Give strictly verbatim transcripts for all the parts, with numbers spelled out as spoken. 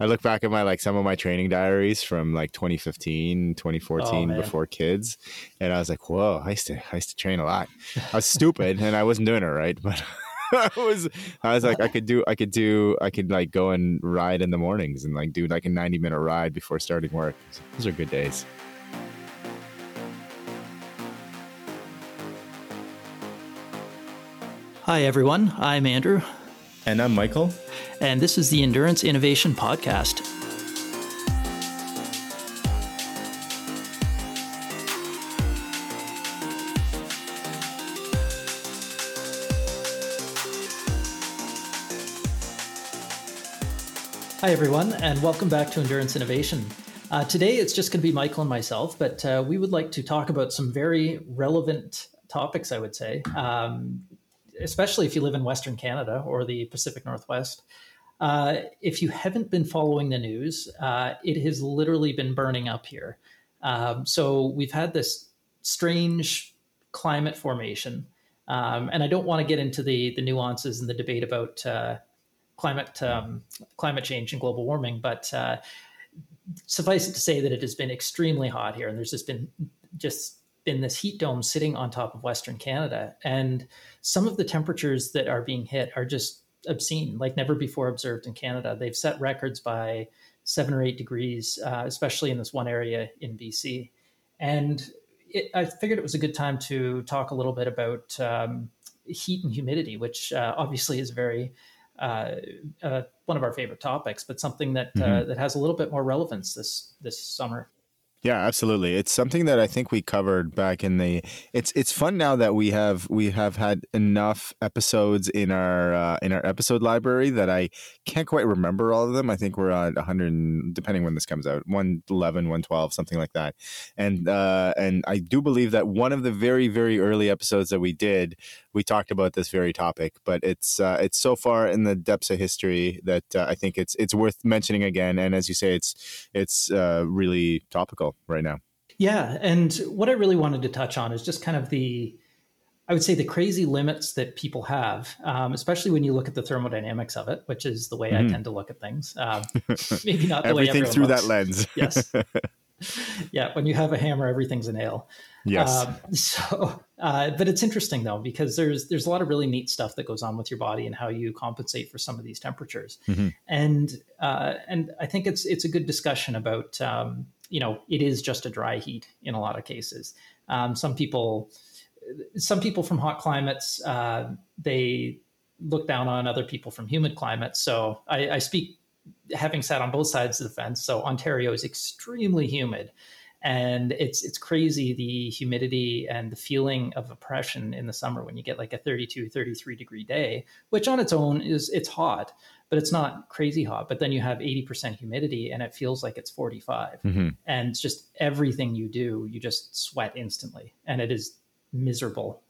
I look back at my, like, some of my training diaries from like twenty fifteen, twenty fourteen oh, before kids. And I was like, whoa, I used to, I used to train a lot. I was stupid and I wasn't doing it right. But I was, I was like, I could do, I could do, I could like go and ride in the mornings and like do like a ninety minute ride before starting work. Those are good days. Hi, everyone. I'm Andrew. And I'm Michael. And this is the Endurance Innovation Podcast. Hi, everyone, and welcome back to Endurance Innovation. Uh, today, it's just going to be Michael and myself, but uh, we would like to talk about some very relevant topics, I would say. Um especially if you live in Western Canada or the Pacific Northwest. Uh, if you haven't been following the news, uh, it has literally been burning up here. Um, so we've had this strange climate formation. Um, and I don't want to get into the the nuances and the debate about uh, climate um, climate change and global warming, but uh, suffice it to say that it has been extremely hot here. And there's just been just been this heat dome sitting on top of Western Canada. And some of the temperatures that are being hit are just obscene, like never before observed in Canada. They've set records by seven or eight degrees, uh, especially in this one area in B C. And it, I figured it was a good time to talk a little bit about um, heat and humidity, which uh, obviously is very uh, uh, one of our favorite topics, but something that mm-hmm. uh, that has a little bit more relevance this this summer. Yeah, absolutely. It's something that I think we covered back in the. It's it's fun now that we have we have had enough episodes in our uh, in our episode library that I can't quite remember all of them. I think we're at one hundred, depending when this comes out, one eleven, one twelve, something like that. And uh, and I do believe that one of the very very early episodes that we did, we talked about this very topic. But it's uh, it's so far in the depths of history that uh, I think it's it's worth mentioning again. And as you say, it's it's uh, really topical right now. Yeah. And what I really wanted to touch on is just kind of the, I would say the crazy limits that people have, um, especially when you look at the thermodynamics of it, which is the way mm. I tend to look at things. Um, maybe not the everything way everyone through looks. That lens. Yes. Yeah. When you have a hammer, everything's a nail. Yes. Um, so, uh, but it's interesting though, because there's, there's a lot of really neat stuff that goes on with your body and how you compensate for some of these temperatures. Mm-hmm. And, uh, and I think it's, it's a good discussion about, um, you know, it is just a dry heat in a lot of cases. Um, some people, some people from hot climates, uh, they look down on other people from humid climates. So I, I speak having sat on both sides of the fence. So Ontario is extremely humid, and it's it's crazy the humidity and the feeling of oppression in the summer when you get like a thirty-two, thirty-three degree day, which on its own is it's hot, but it's not crazy hot. But then you have eighty percent humidity and it feels like it's forty-five. Mm-hmm. And it's just everything you do, you just sweat instantly, and it is miserable.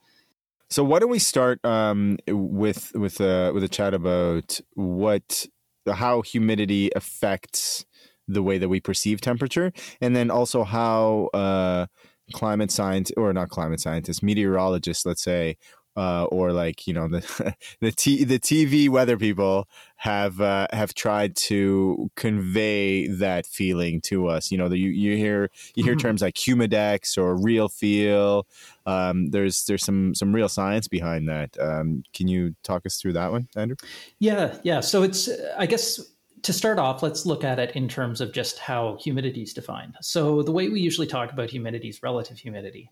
So why don't we start um, with with a, with a chat about what how humidity affects the way that we perceive temperature, and then also how uh, climate science or not climate scientists, meteorologists, let's say, uh, or like, you know, the the, t- the T V weather people have uh, have tried to convey that feeling to us. You know, the, you, you hear you hear mm-hmm. terms like Humidex or real feel. Um, there's there's some some real science behind that. Um, can you talk us through that one, Andrew? Yeah, yeah. So it's I guess. To start off, let's look at it in terms of just how humidity is defined. So the way we usually talk about humidity is relative humidity,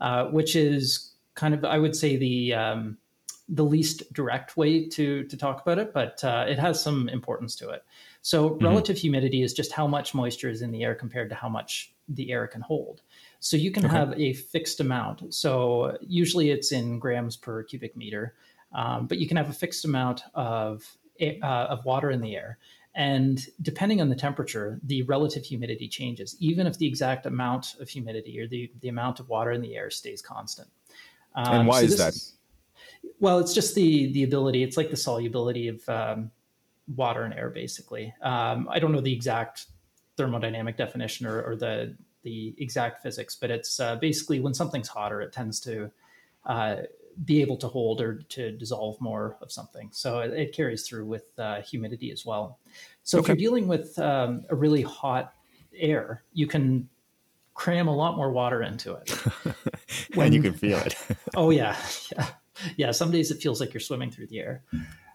uh, which is kind of, I would say, the um, the least direct way to, to talk about it, but uh, it has some importance to it. So mm-hmm. relative humidity is just how much moisture is in the air compared to how much the air can hold. So you can okay. have a fixed amount. So usually it's in grams per cubic meter, um, but you can have a fixed amount of uh, of water in the air. And depending on the temperature, the relative humidity changes, even if the exact amount of humidity or the, the amount of water in the air stays constant. Um, and why so is that? Is, well, it's just the the ability. It's like the solubility of um, water in air, basically. Um, I don't know the exact thermodynamic definition or, or the the exact physics, but it's uh, basically when something's hotter, it tends to uh, be able to hold or to dissolve more of something. So it, it carries through with uh, humidity as well. So okay. if you're dealing with um, a really hot air, you can cram a lot more water into it. when, and you can feel it. oh, yeah, yeah. Yeah, some days it feels like you're swimming through the air.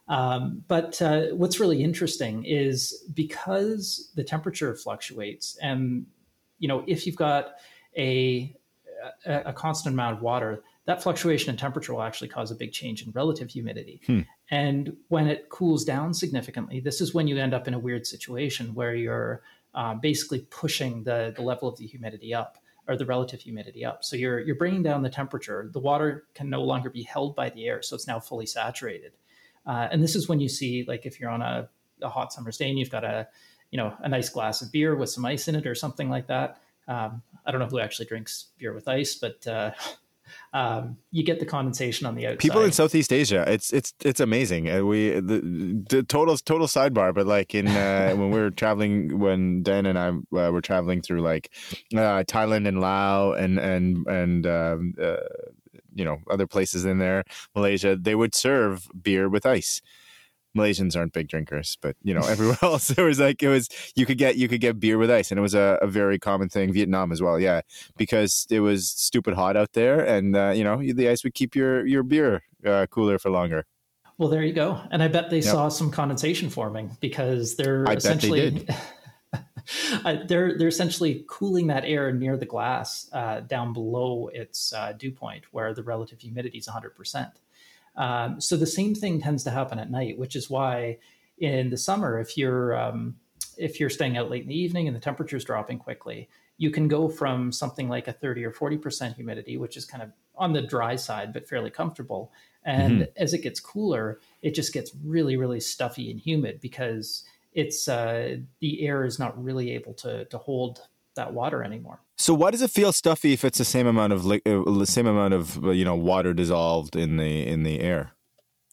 Um, but uh, what's really interesting is because the temperature fluctuates, and you know, if you've got a, a a constant amount of water, that fluctuation in temperature will actually cause a big change in relative humidity. Hmm. And when it cools down significantly, this is when you end up in a weird situation where you're uh, basically pushing the the level of the humidity up, or the relative humidity up. So you're you're bringing down the temperature. The water can no longer be held by the air, so it's now fully saturated. Uh, and this is when you see, like, if you're on a, a hot summer's day and you've got a, you know, a nice glass of beer with some ice in it or something like that. Um, I don't know who actually drinks beer with ice, but uh, um, you get the condensation on the outside. People in Southeast Asia, it's it's it's amazing. Uh, we the, the total total sidebar, but like in uh, when we were traveling, when Dan and I uh, were traveling through like uh, Thailand and Laos and and and. Um, uh, you know, other places in there, Malaysia, they would serve beer with ice. Malaysians aren't big drinkers, but you know, everywhere else it was like, it was, you could get, you could get beer with ice. And it was a, a very common thing. Vietnam as well. Yeah. Because it was stupid hot out there and uh, you know, the ice would keep your, your beer uh, cooler for longer. Well, there you go. And I bet they yep. saw some condensation forming because they're I essentially, bet they did. uh, they're, they're essentially cooling that air near the glass uh, down below its uh, dew point where the relative humidity is a hundred percent. Um, so the same thing tends to happen at night, which is why in the summer, if you're um, if you're staying out late in the evening and the temperature is dropping quickly, you can go from something like a thirty or forty percent humidity, which is kind of on the dry side, but fairly comfortable. And mm-hmm. as it gets cooler, it just gets really, really stuffy and humid because it's uh, the air is not really able to to hold that water anymore. So why does it feel stuffy if it's the same amount of the same amount of you know water dissolved in the in the air?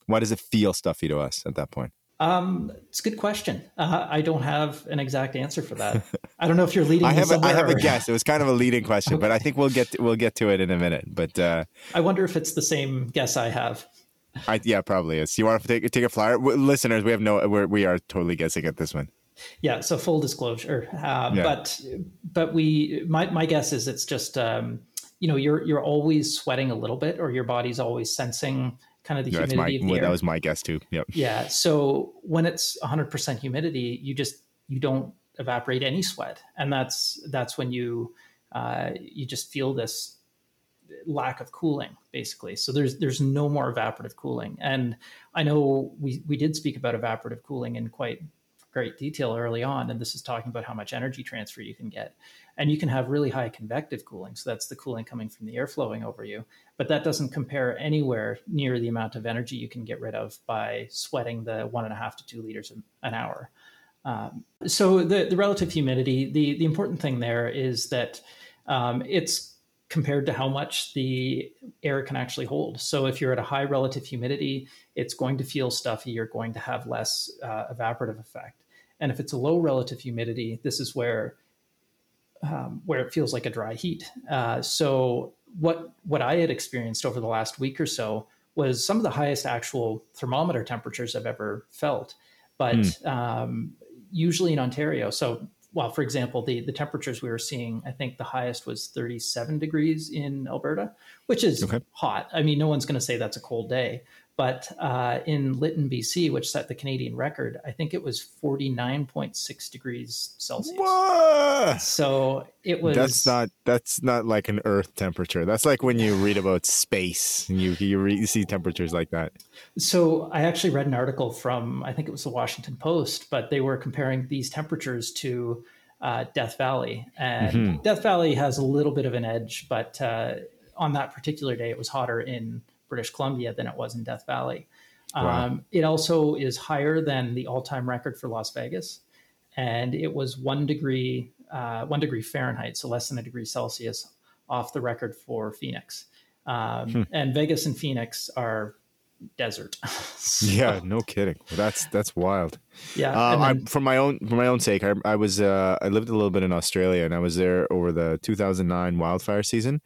Why does it feel stuffy to us at that point? Um, it's a good question. Uh, I don't have an exact answer for that. I don't know if you're leading. I have a, I have or... a guess. It was kind of a leading question, okay. but I think we'll get to, we'll get to it in a minute. But uh, I wonder if it's the same guess I have. I, yeah, probably is. You want to take, take a flyer, listeners? We have no. We're, we are totally guessing at this one. Yeah. So full disclosure, uh, yeah. but, but we, my, my guess is it's just, um, you know, you're, you're always sweating a little bit or your body's always sensing kind of the humidity. That's my, of the air. That was my guess too. Yep. Yeah. So when it's a hundred percent humidity, you just, you don't evaporate any sweat. And that's, that's when you, uh, you just feel this lack of cooling basically. So there's, there's no more evaporative cooling. And I know we, we did speak about evaporative cooling in quite great detail early on, and this is talking about how much energy transfer you can get, and you can have really high convective cooling, so that's the cooling coming from the air flowing over you, but that doesn't compare anywhere near the amount of energy you can get rid of by sweating the one and a half to two liters an hour. Um, so the, the relative humidity, the the important thing there is that um, it's compared to how much the air can actually hold. So if you're at a high relative humidity, it's going to feel stuffy, you're going to have less uh, evaporative effect. And if it's a low relative humidity, this is where um, where it feels like a dry heat. Uh, so what what I had experienced over the last week or so was some of the highest actual thermometer temperatures I've ever felt. But mm. um, usually in Ontario, so well, for example, the the temperatures we were seeing, I think the highest was thirty-seven degrees in Alberta, which is okay. hot. I mean, no one's going to say that's a cold day. But uh, in Lytton, B C, which set the Canadian record, I think it was forty-nine point six degrees Celsius. What? So it was. That's not. That's not like an Earth temperature. That's like when you read about space and you you, re- you see temperatures like that. So I actually read an article from, I think it was the Washington Post, but they were comparing these temperatures to uh, Death Valley, and mm-hmm. Death Valley has a little bit of an edge, but uh, on that particular day, it was hotter in British Columbia than it was in Death Valley. Wow. Um, it also is higher than the all-time record for Las Vegas, and it was one degree, uh, one degree Fahrenheit, so less than a degree Celsius, off the record for Phoenix. Um, hmm. And Vegas and Phoenix are desert. so, yeah, no kidding. Well, that's that's wild. Yeah. Uh, then, I, for my own for my own sake, I, I was uh, I lived a little bit in Australia, and I was there over the two thousand nine wildfire season.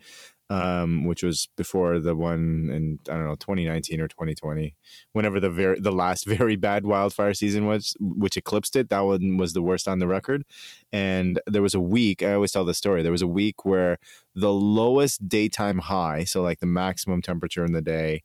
um, which was before the one in, I don't know, twenty nineteen or twenty twenty, whenever the very, the last very bad wildfire season was, which eclipsed it. That one was the worst on the record. And there was a week, I always tell this story, there was a week where the lowest daytime high, so like the maximum temperature in the day,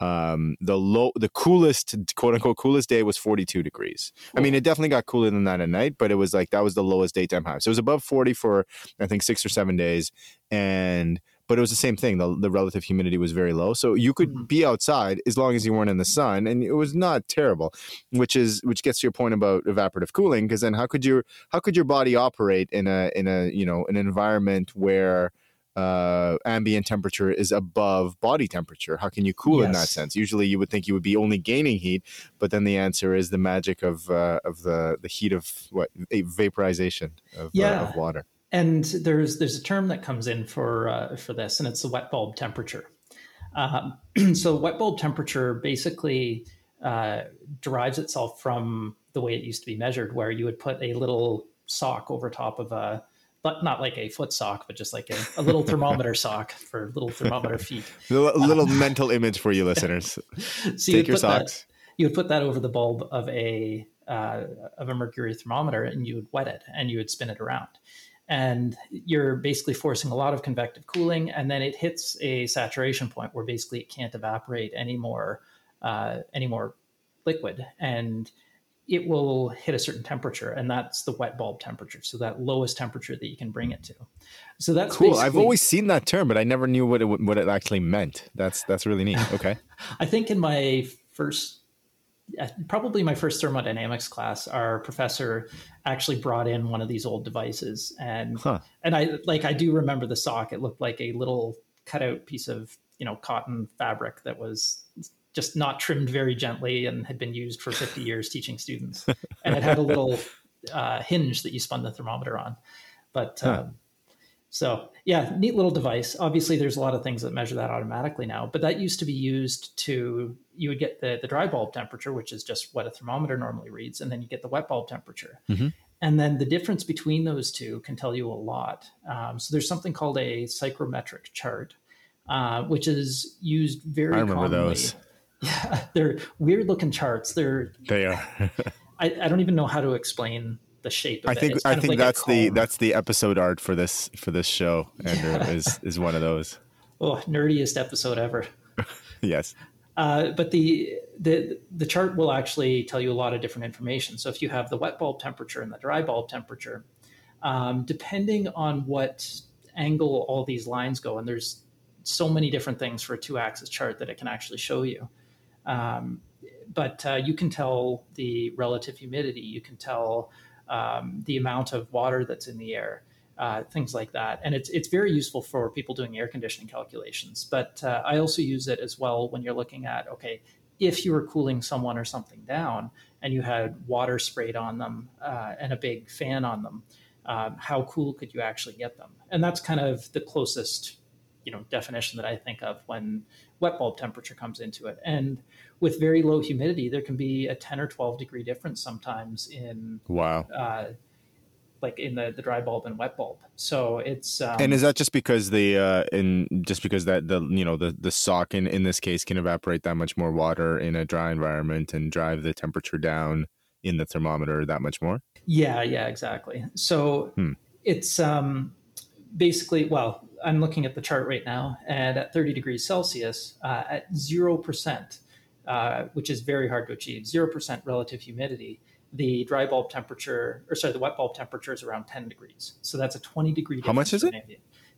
Um, the low, the coolest, quote unquote, coolest day was forty-two degrees. Cool. I mean, it definitely got cooler than that at night, but it was like, that was the lowest daytime high. So it was above forty for, I think, six or seven days. And, but it was the same thing. The, the relative humidity was very low. So you could mm-hmm. be outside as long as you weren't in the sun, and it was not terrible, which is, which gets to your point about evaporative cooling. Cause then how could you, how could your body operate in a, in a, you know, an environment where, uh ambient temperature is above body temperature? How can you cool yes. in that sense? Usually you would think you would be only gaining heat, but then the answer is the magic of uh of the the heat of what a vaporization of, yeah. uh, of water. And there's there's a term that comes in for uh for this, and it's the wet bulb temperature. Um so wet bulb temperature basically uh derives itself from the way it used to be measured, where you would put a little sock over top of a, but not like a foot sock, but just like a, a little thermometer sock for little thermometer feet. A little um, mental image for you listeners. So take your socks. That, you would put that over the bulb of a uh, of a mercury thermometer, and you would wet it, and you would spin it around. And you're basically forcing a lot of convective cooling, and then it hits a saturation point where basically it can't evaporate any more, uh, any more liquid. And it will hit a certain temperature, and that's the wet bulb temperature. So that lowest temperature that you can bring it to. So that's cool. I've always seen that term, but I never knew what it what it actually meant. That's that's really neat. Okay. I think in my first, probably my first thermodynamics class, our professor actually brought in one of these old devices, and huh. and I like I do remember the sock. It looked like a little cutout piece of, you know, cotton fabric that was just not trimmed very gently and had been used for fifty years teaching students. And it had a little uh, hinge that you spun the thermometer on. But huh. um, so yeah, neat little device. Obviously there's a lot of things that measure that automatically now, but that used to be used to, you would get the, the dry bulb temperature, which is just what a thermometer normally reads. And then you get the wet bulb temperature. Mm-hmm. And then the difference between those two can tell you a lot. Um, so there's something called a psychrometric chart, uh, which is used very I remember commonly. Those. Yeah, they're weird looking charts. They're they are. I, I don't even know how to explain the shape of I think, it. I think I think like that's the that's the episode art for this for this show. Andrew yeah. is is one of those. Oh, nerdiest episode ever. Yes. Uh, but the the the chart will actually tell you a lot of different information. So if you have the wet bulb temperature and the dry bulb temperature, um, depending on what angle all these lines go, and there's so many different things for a two-axis chart that it can actually show you. Um, but uh, you can tell the relative humidity, you can tell um, the amount of water that's in the air, uh, things like that. And it's it's very useful for people doing air conditioning calculations. But uh, I also use it as well when you're looking at, okay, if you were cooling someone or something down and you had water sprayed on them uh, and a big fan on them, um, how cool could you actually get them? And that's kind of the closest, you know, definition that I think of when wet bulb temperature comes into it. And with very low humidity, there can be a ten or twelve degree difference sometimes in wow uh like in the, the dry bulb and wet bulb. So it's um, and is that just because the uh in just because that the you know the the sock in in this case can evaporate that much more water in a dry environment and drive the temperature down in the thermometer that much more? Yeah, yeah, exactly. So hmm. it's um basically, well, I'm looking at the chart right now, and at thirty degrees Celsius, uh, at zero percent, uh, which is very hard to achieve, zero percent relative humidity, the dry bulb temperature, or sorry, the wet bulb temperature is around ten degrees. So that's a twenty degree difference. How much is it?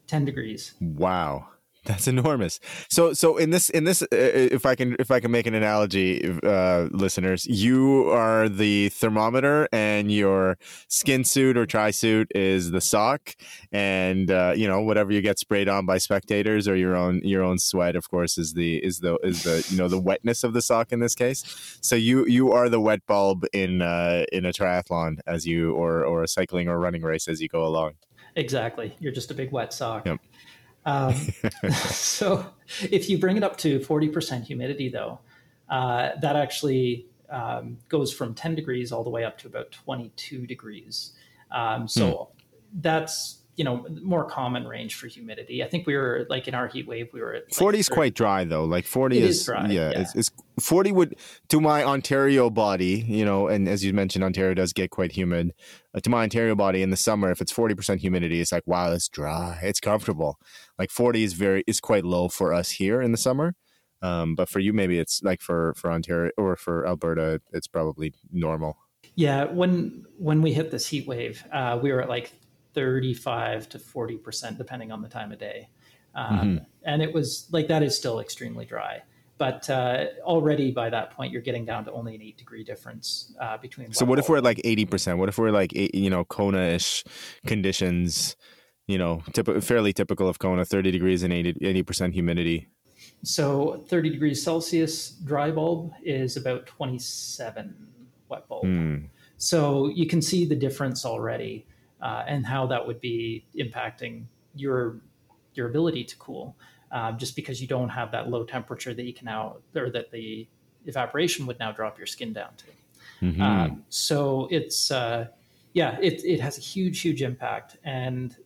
ten degrees. Wow. That's enormous. So, so in this, in this, uh, if I can, if I can make an analogy, uh, listeners, you are the thermometer, and your skin suit or tri suit is the sock, and uh, you know whatever you get sprayed on by spectators or your own your own sweat, of course, is the is the is the you know the wetness of the sock in this case. So you you are the wet bulb in uh, in a triathlon as you or or a cycling or running race as you go along. Exactly, you're just a big wet sock. Yep. Um, so if you bring it up to forty percent humidity though, uh, that actually, um, goes from ten degrees all the way up to about twenty-two degrees. Um, so mm. that's you know, more common range for humidity. I think we were like in our heat wave, we were at like forty is thirty. Quite dry though. Like forty is, is dry, yeah, yeah. It's, it's forty would to my Ontario body, you know, and as you mentioned, Ontario does get quite humid. Uh, to my Ontario body in the summer, if it's forty percent humidity, it's like, wow, it's dry. It's comfortable. Like forty is very, is quite low for us here in the summer. Um, but for you, maybe it's like for, for Ontario or for Alberta, it's probably normal. Yeah. When, when we hit this heat wave, uh, we were at like thirty-five to forty percent, depending on the time of day. Um, mm-hmm. And it was like, that is still extremely dry, but uh, already by that point, you're getting down to only an eight degree difference uh, between. So what if we're at like eighty percent? What if we're like, you know, Kona-ish conditions, you know, typ- fairly typical of Kona, thirty degrees and eighty, eighty percent humidity. So thirty degrees Celsius dry bulb is about twenty-seven wet bulb. Mm. So you can see the difference already uh, and how that would be impacting your your ability to cool uh, just because you don't have that low temperature that you can now, or that the evaporation would now drop your skin down to. Mm-hmm. Um, so it's, uh, yeah, it it has a huge, huge impact. And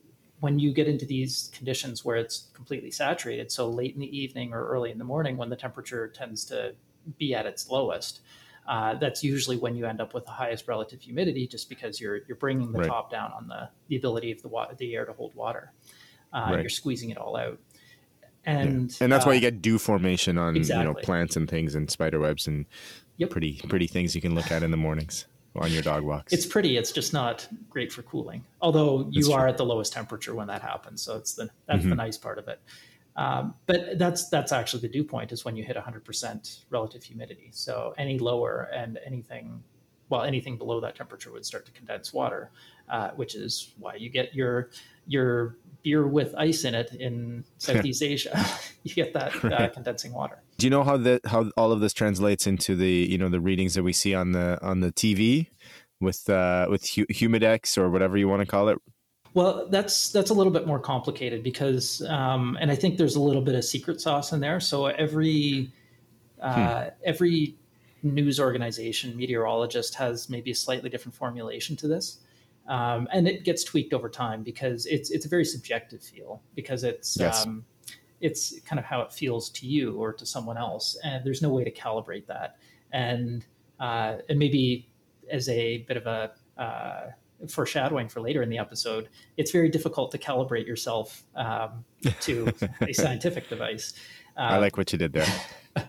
when you get into these conditions where it's completely saturated, so late in the evening or early in the morning when the temperature tends to be at its lowest, uh, that's usually when you end up with the highest relative humidity, just because you're you're bringing the right. top down on the, the ability of the water, the air to hold water. Uh, right. You're squeezing it all out, and yeah. and that's uh, why you get dew formation on exactly. you know plants and things and spider webs and yep. pretty pretty things you can look at in the mornings. On your dog walks. It's pretty. It's just not great for cooling. Although you that's are true. At the lowest temperature when that happens. So it's the, that's mm-hmm. the nice part of it. Um, but that's, that's actually the dew point is when you hit one hundred percent relative humidity. So any lower and anything, well, anything below that temperature would start to condense water, uh, which is why you get your, your beer with ice in it in Southeast Asia. You get that right. uh, condensing water. Do you know how that how all of this translates into the you know the readings that we see on the on the T V with uh, with hu- Humidex or whatever you want to call it? Well, that's that's a little bit more complicated because um, and I think there's a little bit of secret sauce in there. So every uh, hmm. every news organization meteorologist has maybe a slightly different formulation to this, um, and it gets tweaked over time because it's it's a very subjective feel because it's. Yes. Um, it's kind of how it feels to you or to someone else. And there's no way to calibrate that. And, uh, and maybe as a bit of a, uh, foreshadowing for later in the episode, it's very difficult to calibrate yourself, um, to a scientific device. Um, I like what you did there,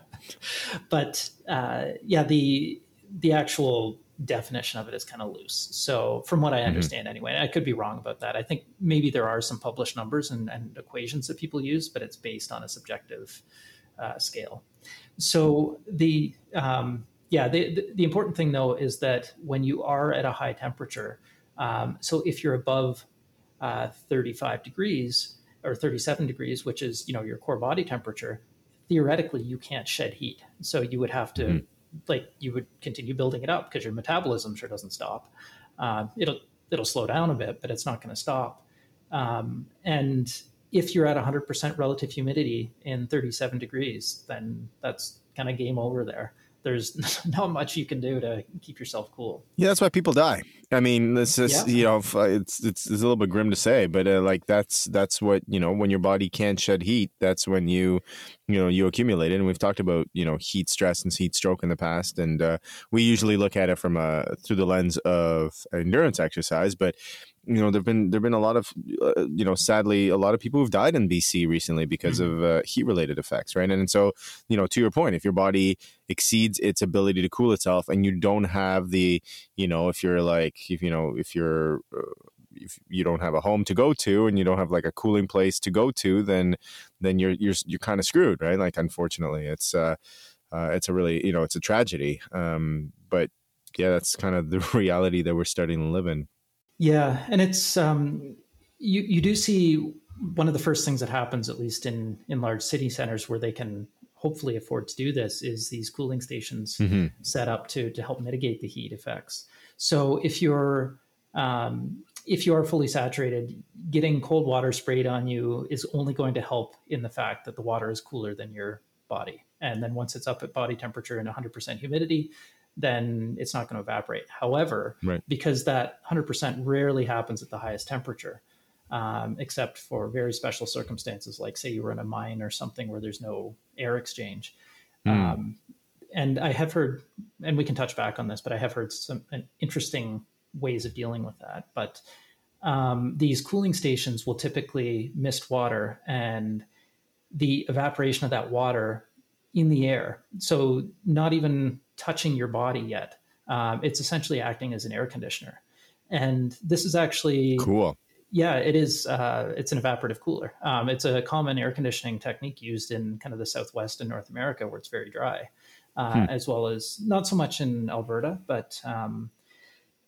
but, uh, yeah, the, the actual definition of it is kind of loose. So from what I understand mm-hmm. anyway, I could be wrong about that. I think maybe there are some published numbers and, and equations that people use, but it's based on a subjective uh, scale. So the, um, yeah, the, the, the important thing though, is that when you are at a high temperature, um, so if you're above uh, thirty-five degrees or thirty-seven degrees, which is, you know, your core body temperature, theoretically you can't shed heat. So you would have to mm-hmm. like you would continue building it up because your metabolism sure doesn't stop. Um, it'll, it'll slow down a bit, but it's not going to stop. Um, and if you're at one hundred percent relative humidity in thirty-seven degrees, then that's kind of game over there. There's not much you can do to keep yourself cool. Yeah, that's why people die. I mean, this is yeah. you know, it's, it's it's a little bit grim to say, but uh, like that's that's what you know when your body can't shed heat. That's when you you know you accumulate it. And we've talked about you know heat stress and heat stroke in the past, and uh, we usually look at it from a through the lens of endurance exercise, but. You know, there've been there've been a lot of, uh, you know, sadly, a lot of people who've died in B C recently because mm-hmm. of uh, heat related effects, right? And, and so, you know, to your point, if your body exceeds its ability to cool itself, and you don't have the, you know, if you're like, if you know, if you're, uh, if you don't have a home to go to, and you don't have like a cooling place to go to, then then you're you're you're kind of screwed, right? Like, unfortunately, it's uh, uh, it's a really, you know, it's a tragedy. Um, but yeah, that's kind of the reality that we're starting to live in. Yeah. And it's, um, you, you do see one of the first things that happens, at least in, in large city centers where they can hopefully afford to do this, is these cooling stations mm-hmm. set up to, to help mitigate the heat effects. So if you're, um, if you are fully saturated, getting cold water sprayed on you is only going to help in the fact that the water is cooler than your body. And then once it's up at body temperature and one hundred percent humidity, then it's not going to evaporate. However, right. because that one hundred percent rarely happens at the highest temperature, um, except for very special circumstances, like say you were in a mine or something where there's no air exchange. Mm. Um, and I have heard, and we can touch back on this, but I have heard some uh, interesting ways of dealing with that. But um, these cooling stations will typically mist water and the evaporation of that water in the air. So not even touching your body yet. Um, it's essentially acting as an air conditioner. And this is actually cool. Yeah, it is. Uh, it's an evaporative cooler. Um, it's a common air conditioning technique used in kind of the Southwest and North America where it's very dry, uh, hmm. as well as not so much in Alberta, but um,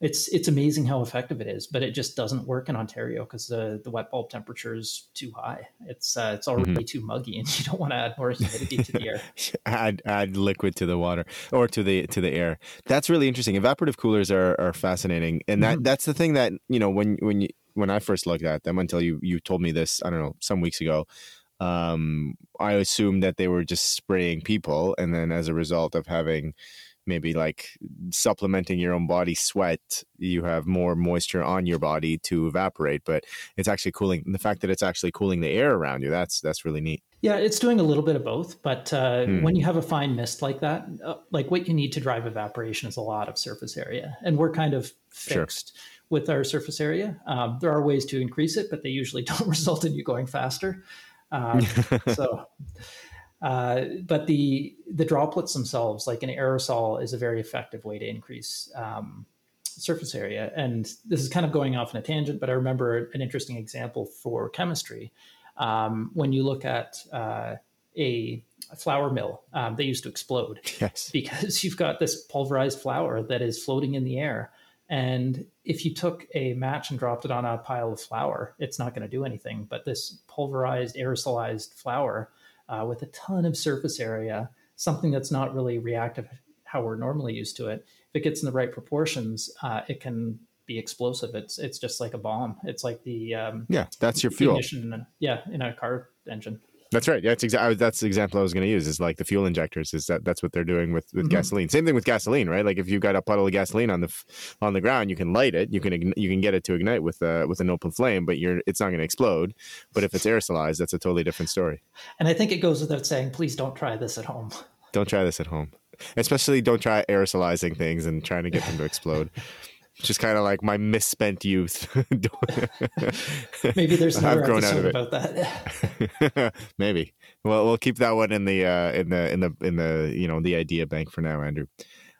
it's it's amazing how effective it is. But it just doesn't work in Ontario because the, the wet bulb temperature is too high. It's uh, it's already mm-hmm. too muggy, and you don't want to add more humidity to the air. add add liquid to the water or to the to the air. That's really interesting. Evaporative coolers are are fascinating, and that mm-hmm. that's the thing that, you know, when when you when I first looked at them, until you you told me this, I don't know, some weeks ago. Um, I assumed that they were just spraying people, and then as a result of having maybe like supplementing your own body sweat, you have more moisture on your body to evaporate, but it's actually cooling. The fact that it's actually cooling the air around you, that's that's really neat. Yeah, it's doing a little bit of both, but uh, hmm. when you have a fine mist like that, uh, like what you need to drive evaporation is a lot of surface area, and we're kind of fixed sure. with our surface area. Um, there are ways to increase it, but they usually don't result in you going faster. Um, so... Uh, but the the droplets themselves, like an aerosol, is a very effective way to increase um, surface area. And this is kind of going off on a tangent, but I remember an interesting example for chemistry. Um, when you look at uh, a, a flour mill, um, they used to explode yes. because you've got this pulverized flour that is floating in the air. And if you took a match and dropped it on a pile of flour, it's not going to do anything. But this pulverized, aerosolized flour Uh, with a ton of surface area, something that's not really reactive how we're normally used to it. If it gets in the right proportions, uh, it can be explosive. It's it's just like a bomb. It's like the um, yeah, that's your fuel. In a, yeah, in a car engine. That's right. That's exactly that's the example I was going to use. Is like the fuel injectors. Is that that's what they're doing with, with mm-hmm. gasoline. Same thing with gasoline, right? Like if you've got a puddle of gasoline on the on the ground, you can light it. You can you can get it to ignite with uh, with an open flame, but you're it's not going to explode. But if it's aerosolized, that's a totally different story. And I think it goes without saying, please don't try this at home. Don't try this at home, especially don't try aerosolizing things and trying to get them to explode. Which is kind of like my misspent youth. Maybe there's another I've grown episode out of it. About that. Maybe. Well, we'll keep that one in the uh, in the in the in the you know the idea bank for now, Andrew.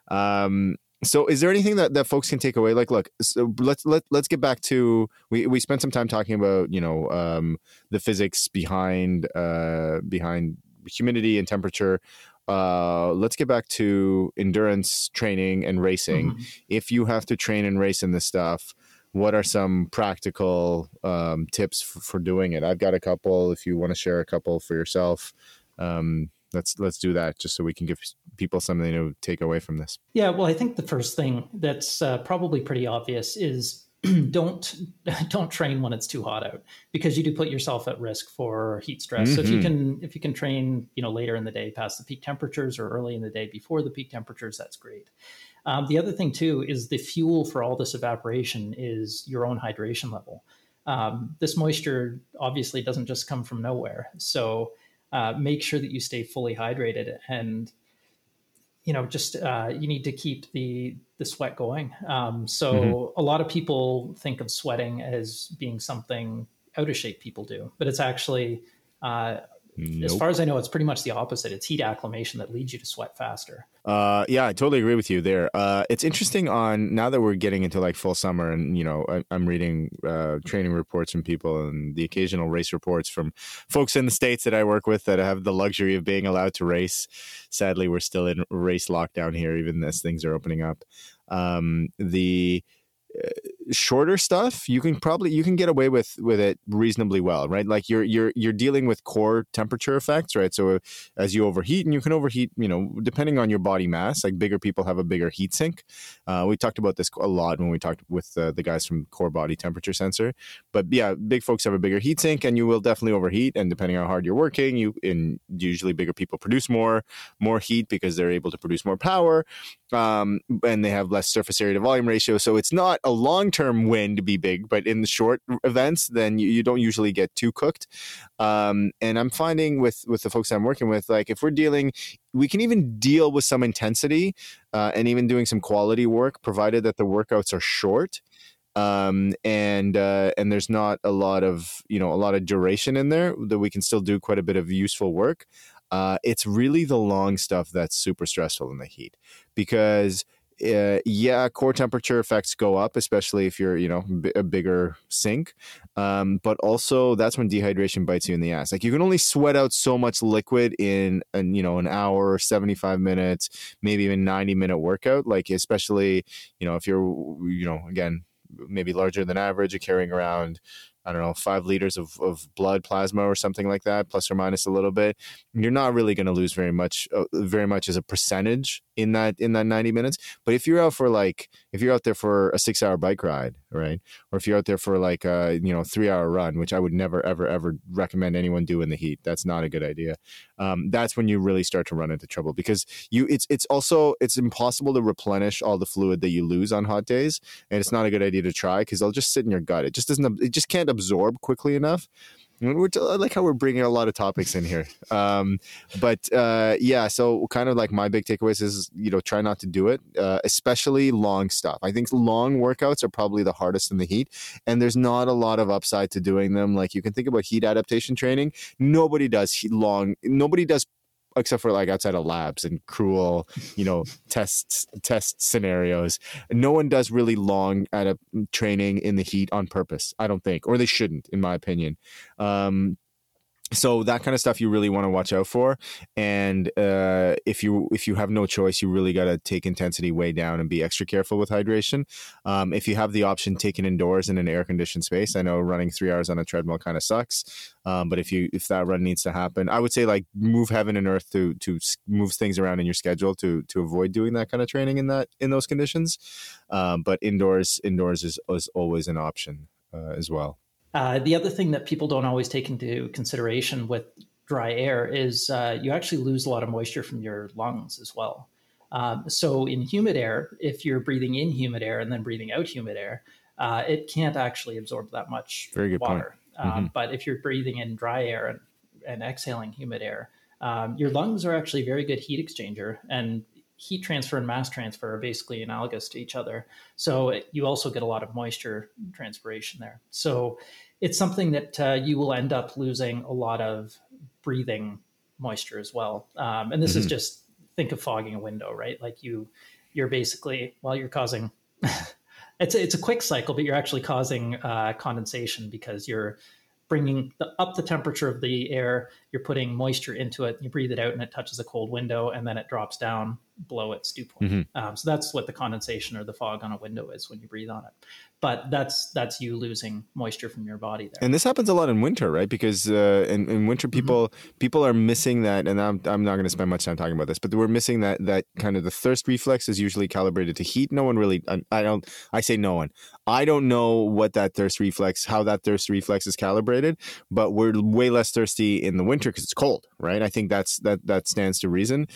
Um, so, is there anything that, that folks can take away? Like, look, so let's let let's get back to we we spent some time talking about you know um, the physics behind uh, behind humidity and temperature. Uh, let's get back to endurance training and racing. Mm-hmm. If you have to train and race in this stuff, what are some practical um, tips for, for doing it? I've got a couple. If you want to share a couple for yourself, um, let's let's do that just so we can give people something to take away from this. Yeah, well, I think the first thing that's uh, probably pretty obvious is don't don't train when it's too hot out, because you do put yourself at risk for heat stress. Mm-hmm. So if you can if you can train, you know, later in the day past the peak temperatures or early in the day before the peak temperatures, that's great. Um, the other thing too is the fuel for all this evaporation is your own hydration level. Um, this moisture obviously doesn't just come from nowhere. So uh, make sure that you stay fully hydrated, and you know, just uh, you need to keep the the sweat going. Um, so mm-hmm. a lot of people think of sweating as being something out of shape people do, but it's actually, uh, nope. as far as I know, it's pretty much the opposite. It's heat acclimation that leads you to sweat faster. Uh, yeah, I totally agree with you there. Uh, it's interesting on now that we're getting into like full summer, and, you know, I, I'm reading uh, training reports from people and the occasional race reports from folks in the States that I work with that have the luxury of being allowed to race. Sadly, we're still in race lockdown here, even as things are opening up. Um, the uh, shorter stuff, you can probably you can get away with with it reasonably well, right? Like you're you're you're dealing with core temperature effects, right? So as you overheat, and you can overheat, you know, depending on your body mass. Like bigger people have a bigger heat sink. Uh, we talked about this a lot when we talked with uh, the guys from Core Body Temperature Sensor. But yeah, big folks have a bigger heat sink, and you will definitely overheat. And depending on how hard you're working, you and usually bigger people produce more more heat because they're able to produce more power, um, and they have less surface area to volume ratio. So it's not a long long-term win to be big, but in the short events, then you, you don't usually get too cooked. Um, and I'm finding with, with the folks I'm working with, like if we're dealing, we can even deal with some intensity uh, and even doing some quality work, provided that the workouts are short. Um, and, uh, and there's not a lot of, you know, a lot of duration in there, that we can still do quite a bit of useful work. Uh, it's really the long stuff that's super stressful in the heat, because, uh, yeah, core temperature effects go up, especially if you're, you know, b- a bigger sink. Um, but also that's when dehydration bites you in the ass. Like you can only sweat out so much liquid in an, you know, an hour, seventy-five minutes, maybe even ninety minute workout. Like, especially, you know, if you're, you know, again, maybe larger than average, you're carrying around, I don't know, five liters of, of blood plasma or something like that, plus or minus a little bit. You're not really going to lose very much, uh, very much as a percentage in that, in that ninety minutes. But if you're out for like, if you're out there for a six hour bike ride, right? Or if you're out there for like a, you know, three hour run, which I would never, ever, ever recommend anyone do in the heat. That's not a good idea. Um, that's when you really start to run into trouble, because you, it's, it's also, it's impossible to replenish all the fluid that you lose on hot days. And it's not a good idea to try, because they'll just sit in your gut. It just doesn't, it just can't absorb quickly enough. We're t- I like how we're bringing a lot of topics in here. Um, but uh, yeah, so kind of like my big takeaways is, you know, try not to do it, uh, especially long stuff. I think long workouts are probably the hardest in the heat, and there's not a lot of upside to doing them. Like you can think about heat adaptation training. Nobody does heat long. Nobody does, except for like outside of labs and cruel, you know, tests, test scenarios. No one does really long ad- training in the heat on purpose, I don't think, or they shouldn't, in my opinion. Um, so that kind of stuff you really want to watch out for. And uh, if you if you have no choice, you really got to take intensity way down and be extra careful with hydration. Um, if you have the option, take it indoors in an air-conditioned space. I know running three hours on a treadmill kind of sucks. Um, but if you if that run needs to happen, I would say like move heaven and earth to to move things around in your schedule to to avoid doing that kind of training in that in those conditions. Um, but indoors indoors is, is always an option uh, as well. Uh, the other thing that people don't always take into consideration with dry air is uh, you actually lose a lot of moisture from your lungs as well. Um, so in humid air, if you're breathing in humid air and then breathing out humid air, uh, it can't actually absorb that much Very good water. Point. Mm-hmm. Um, but if you're breathing in dry air and, and exhaling humid air, um, your lungs are actually a very good heat exchanger, and heat transfer and mass transfer are basically analogous to each other. So it, you also get a lot of moisture transpiration there. So it's something that uh, you will end up losing a lot of breathing moisture as well. Um, and this mm-hmm. is just, think of fogging a window, right? Like you, you're basically, well, you're causing, it's, a, it's a quick cycle, but you're actually causing uh, condensation, because you're bringing the, up the temperature of the air, you're putting moisture into it, you breathe it out and it touches a cold window, and then it drops down below its dew point. Mm-hmm. Um, so that's what the condensation or the fog on a window is when you breathe on it. But that's that's you losing moisture from your body there. And this happens a lot in winter, right? Because uh, in, in winter, people mm-hmm. people are missing that, and I'm I'm not going to spend much time talking about this, but we're missing that that kind of the thirst reflex is usually calibrated to heat. No one really, I don't, I say no one. I don't know what that thirst reflex, how that thirst reflex is calibrated, but we're way less thirsty in the winter because it's cold, right? I think that's that that stands to reason.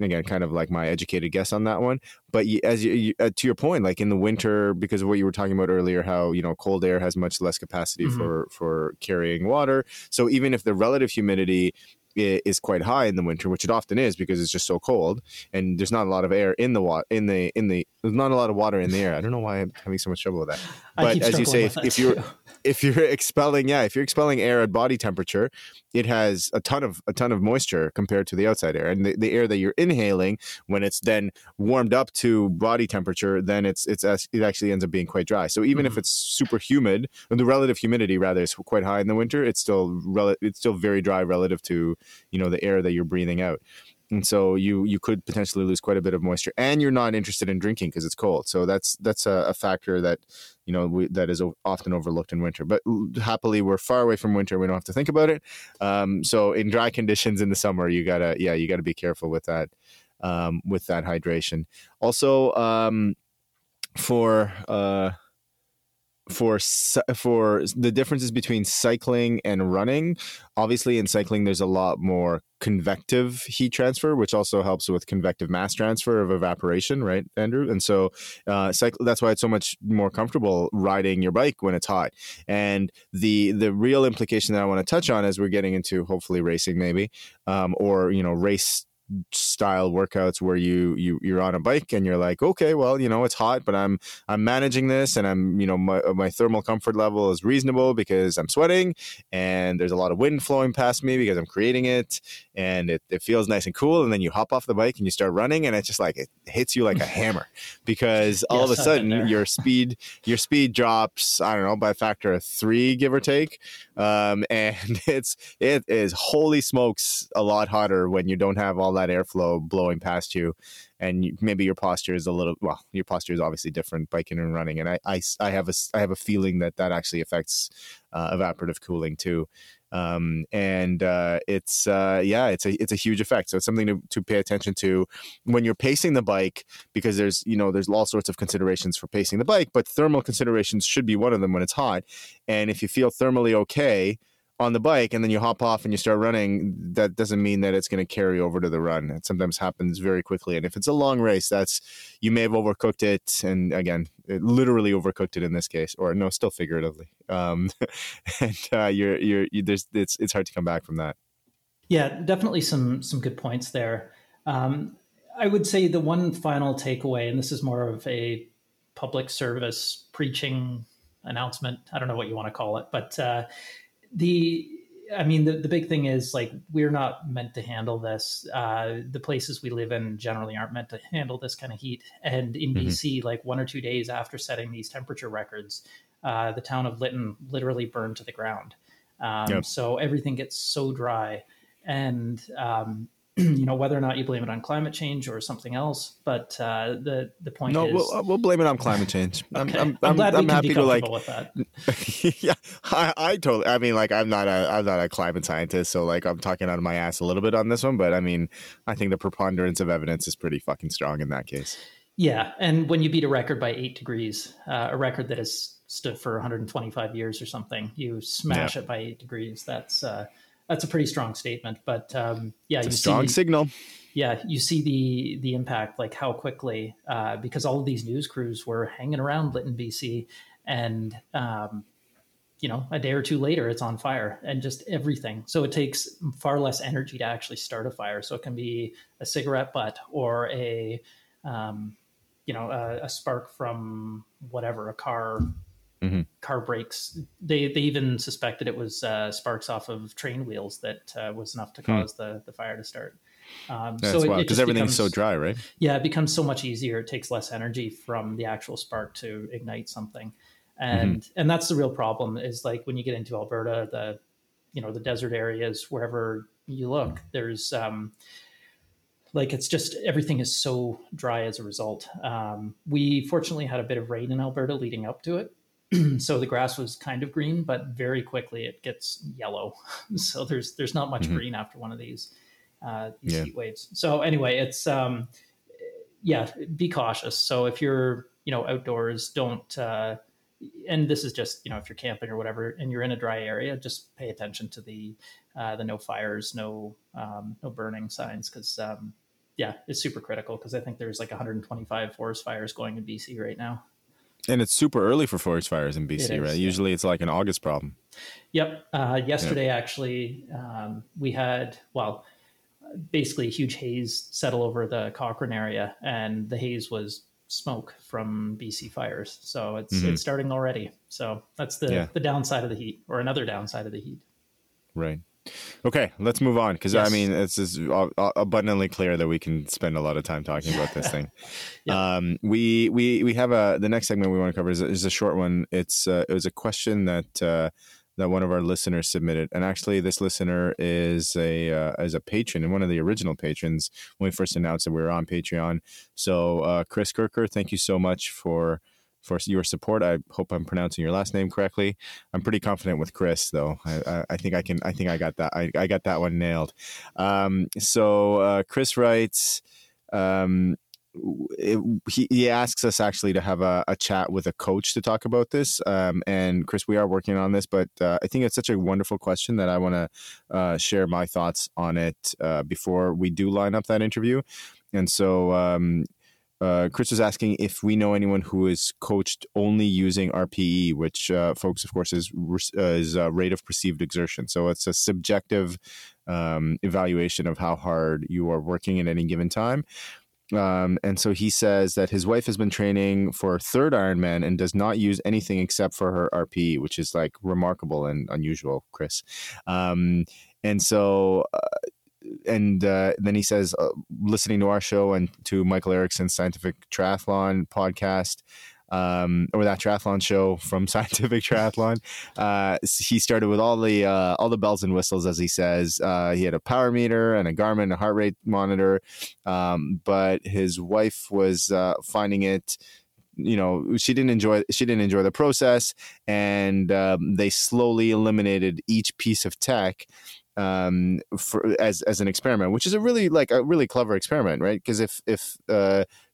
Again, kind of like my educated guess on that one. But as you, you, uh, to your point, like in the winter, because of what you were talking about earlier, how, you know, cold air has much less capacity mm-hmm. for, for carrying water. So even if the relative humidity is quite high in the winter, which it often is because it's just so cold, and there's not a lot of air in the water, in the, in the, there's not a lot of water in the air. I don't know why I'm having so much trouble with that. But as you say, if, if you're, if you're expelling, yeah, if you're expelling air at body temperature, it has a ton of, a ton of moisture compared to the outside air, and the, the air that you're inhaling, when it's then warmed up to body temperature, then it's, it's, it actually ends up being quite dry. So even mm-hmm. if it's super humid, the relative humidity rather is quite high in the winter, it's still rel- it's still very dry relative to, you know, the air that you're breathing out. And so you you could potentially lose quite a bit of moisture, and you're not interested in drinking because it's cold. So that's that's a, a factor that, you know, we, that is often overlooked in winter. But happily, we're far away from winter. We don't have to think about it. Um, so in dry conditions in the summer, you gotta yeah you gotta be careful with that um, with that hydration. Also um, for uh, for for the differences between cycling and running. Obviously, in cycling, there's a lot more convective heat transfer, which also helps with convective mass transfer of evaporation, right, Andrew? And so uh, cycle, that's why it's so much more comfortable riding your bike when it's hot. And the the real implication that I want to touch on as we're getting into hopefully racing maybe, um, or, you know, race style workouts where you you you're on a bike and you're like, okay, well, you know, it's hot, but I'm I'm managing this, and I'm, you know, my my thermal comfort level is reasonable because I'm sweating and there's a lot of wind flowing past me because I'm creating it, and it, it feels nice and cool. And then you hop off the bike and you start running, and it's just like it hits you like a hammer because all yes, of a sudden your speed your speed drops, I don't know, by a factor of three, give or take, um, and it's it is holy smokes a lot hotter when you don't have all that that airflow blowing past you, and you, maybe your posture is a little, well, your posture is obviously different biking and running, and I, I, I have a I have a feeling that that actually affects uh, evaporative cooling too, um, and uh, it's uh, yeah it's a it's a huge effect. So it's something to, to pay attention to when you're pacing the bike, because there's you know there's all sorts of considerations for pacing the bike, but thermal considerations should be one of them when it's hot. And if you feel thermally okay on the bike and then you hop off and you start running, that doesn't mean that it's going to carry over to the run. It sometimes happens very quickly. And if it's a long race, that's, you may have overcooked it. And again, it literally overcooked it in this case, or no, still figuratively. Um, and uh, you're, you're, you, there's, it's, it's hard to come back from that. Yeah, definitely some, some good points there. Um, I would say the one final takeaway, and this is more of a public service preaching announcement. I don't know what you want to call it, but, uh, The, I mean, the, the big thing is, like, we're not meant to handle this. Uh, the places we live in generally aren't meant to handle this kind of heat. And in mm-hmm. B C, like one or two days after setting these temperature records, uh, the town of Lytton literally burned to the ground. Um, yep. So everything gets so dry. And, um, you know, whether or not you blame it on climate change or something else, but uh, the the point no, is, no, we'll, we'll blame it on climate change. I'm, okay. I'm, I'm, I'm glad I'm, we I'm can happy be comfortable to like, with that. yeah, I, I totally. I mean, like, I'm not a I'm not a climate scientist, so like, I'm talking out of my ass a little bit on this one, but I mean, I think the preponderance of evidence is pretty fucking strong in that case. Yeah, and when you beat a record by eight degrees, uh, a record that has stood for one hundred twenty-five years or something, you smash yeah. it by eight degrees. That's uh, That's a pretty strong statement, but um, yeah, it's a you strong see the, signal. Yeah, you see the the impact, like how quickly, uh, because all of these news crews were hanging around Lytton, B C, and um, you know, a day or two later, it's on fire, and just everything. So it takes far less energy to actually start a fire. So it can be a cigarette butt or a um, you know a, a spark from whatever, a car. Mm-hmm. Car brakes. They they even suspected it was uh, sparks off of train wheels that uh, was enough to cause hmm. the, the fire to start. Um, That's so wild, because everything's becomes, so dry, right? Yeah, it becomes so much easier. It takes less energy from the actual spark to ignite something, and mm-hmm. and that's the real problem. Is like when you get into Alberta, the you know the desert areas, wherever you look, there's um, like it's just everything is so dry as a result. Um, we fortunately had a bit of rain in Alberta leading up to it. So the grass was kind of green, but very quickly it gets yellow. So there's there's not much mm-hmm. green after one of these, uh, these yeah. heat waves. So anyway, it's, um, yeah, be cautious. So if you're, you know, outdoors, don't, uh, and this is just, you know, if you're camping or whatever, and you're in a dry area, just pay attention to the, uh, the no fires, no, um, no burning signs. Cause, um, yeah, it's super critical, because I think there's like one hundred twenty-five forest fires going in B C right now. And it's super early for forest fires in B C, is, right? Yeah. Usually it's like an August problem. Yep. Uh, yesterday, yep. actually, um, we had, well, basically a huge haze settle over the Cochrane area, and the haze was smoke from B C fires. So it's mm-hmm. it's starting already. So that's the, yeah. the downside of the heat, or another downside of the heat. Right. Okay, let's move on, because yes. I mean, it's just abundantly clear that we can spend a lot of time talking about this thing. yeah. Um, we we we have a the next segment we want to cover is, is a short one. It's uh, it was a question that uh, that one of our listeners submitted, and actually, this listener is a uh, is a patron and one of the original patrons when we first announced that we were on Patreon. So, uh, Chris Kirker, thank you so much for. for your support. I hope I'm pronouncing your last name correctly. I'm pretty confident with Chris, though. I, I, I think I can, I think I got that. I, I got that one nailed. Um, so, uh, Chris writes, um, it, he, he asks us actually to have a, a chat with a coach to talk about this. Um, and Chris, we are working on this, but uh, I think it's such a wonderful question that I want to uh, share my thoughts on it uh, before we do line up that interview. And so um, uh, Chris was asking if we know anyone who is coached only using R P E, which uh, folks, of course, is uh, is uh, rate of perceived exertion. So it's a subjective um, evaluation of how hard you are working at any given time. Um, and so he says that his wife has been training for a third Ironman and does not use anything except for her R P E, which is like remarkable and unusual, Chris. Um, and so... Uh, And uh, then he says, uh, listening to our show and to Michael Erickson's Scientific Triathlon podcast, um, or that triathlon show from Scientific Triathlon, uh, he started with all the uh, all the bells and whistles, as he says. Uh, he had a power meter and a Garmin, and a heart rate monitor, um, but his wife was uh, finding it. You know, she didn't enjoy. She didn't enjoy the process, and um, they slowly eliminated each piece of tech. Um, for, as as an experiment, which is a really like a really clever experiment, right? Because if if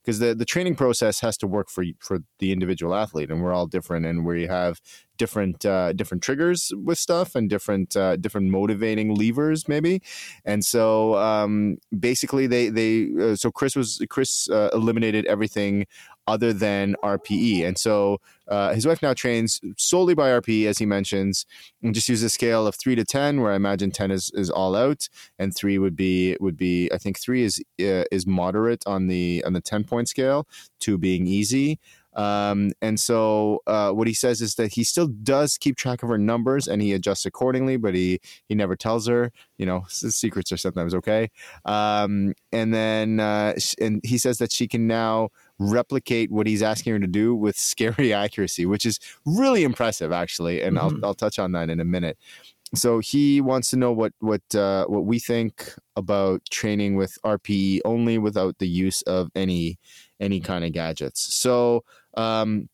because uh, the the training process has to work for for the individual athlete, and we're all different, and we have different uh, different triggers with stuff, and different uh, different motivating levers, maybe. And so um, basically, they they uh, so Chris was Chris uh, eliminated everything other than R P E, and so uh, his wife now trains solely by R P E, as he mentions, and just uses a scale of three to ten, where I imagine ten is, is all out, and three would be would be I think three is uh, is moderate on the on the ten point scale, two being easy. Um, and so uh, what he says is that he still does keep track of her numbers and he adjusts accordingly, but he, he never tells her, you know, secrets are sometimes okay. Um, and then uh, and he says that she can now replicate what he's asking her to do with scary accuracy, which is really impressive, actually. And mm-hmm. I'll I'll touch on that in a minute. So he wants to know what what uh, what we think about training with R P E only without the use of any any kind of gadgets. So um,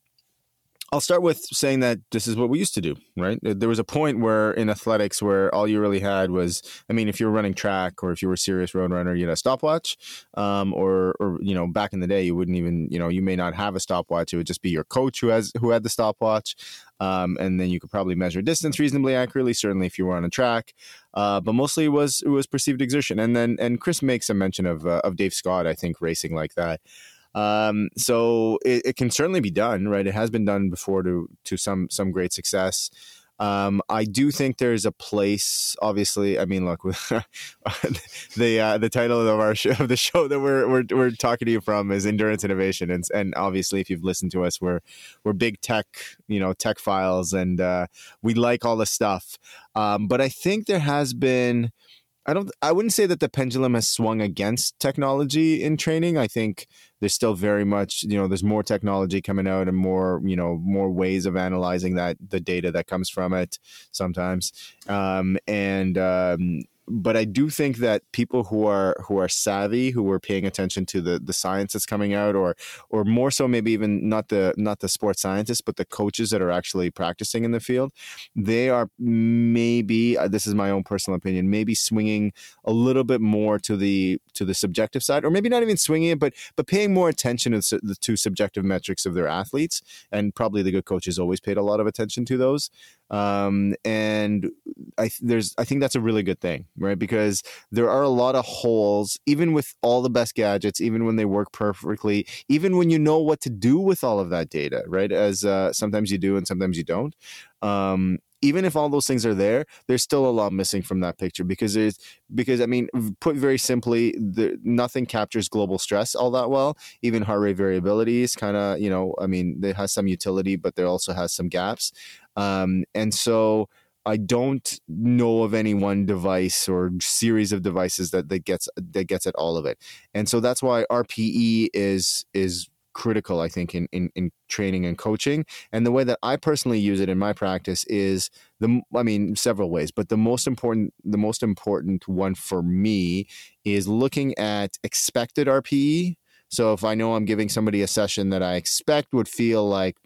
I'll start with saying that this is what we used to do, right? There was a point where in athletics where all you really had was, I mean, if you were running track or if you were a serious road runner, you had a stopwatch um, or, or, you know, back in the day, you wouldn't even, you know, you may not have a stopwatch. It would just be your coach who has who had the stopwatch. Um, and then you could probably measure distance reasonably accurately, certainly if you were on a track. Uh, but mostly it was, it was perceived exertion. And then and Chris makes a mention of uh, of Dave Scott, I think, racing like that. Um, so it, it can certainly be done, right? It has been done before to to some some great success. Um, I do think there's a place, obviously. I mean, look, the uh, the title of our show, of the show that we're, we're we're talking to you from is Endurance Innovation, and and obviously, if you've listened to us, we're we're big tech, you know, tech files, and uh, we like all this stuff. Um, but I think there has been, I don't, I wouldn't say that the pendulum has swung against technology in training. I think there's still very much, you know, there's more technology coming out and more, you know, more ways of analyzing that the data that comes from it sometimes. Um, and, um, but I do think that people who are who are savvy, who are paying attention to the, the science that's coming out, or or more so maybe even not the not the sports scientists, but the coaches that are actually practicing in the field, they are maybe, this is my own personal opinion, maybe swinging a little bit more to the to the subjective side, or maybe not even swinging it, but but paying more attention to the to subjective metrics of their athletes, and probably the good coaches always paid a lot of attention to those. Um, and I there's I think that's a really good thing, right? Because there are a lot of holes, even with all the best gadgets, even when they work perfectly, even when you know what to do with all of that data, right? As uh, sometimes you do and sometimes you don't. Um, even if all those things are there, there's still a lot missing from that picture because there's because I mean, put very simply, the, nothing captures global stress all that well. Even heart rate variability is kind of, you know, I mean, it has some utility, but there also has some gaps. Um, and so I don't know of any one device or series of devices that, that gets that gets at all of it. And so that's why R P E is is critical, I think, in, in, in training and coaching. And the way that I personally use it in my practice is the I mean, several ways, but the most important the most important one for me is looking at expected R P E. So if I know I'm giving somebody a session that I expect would feel like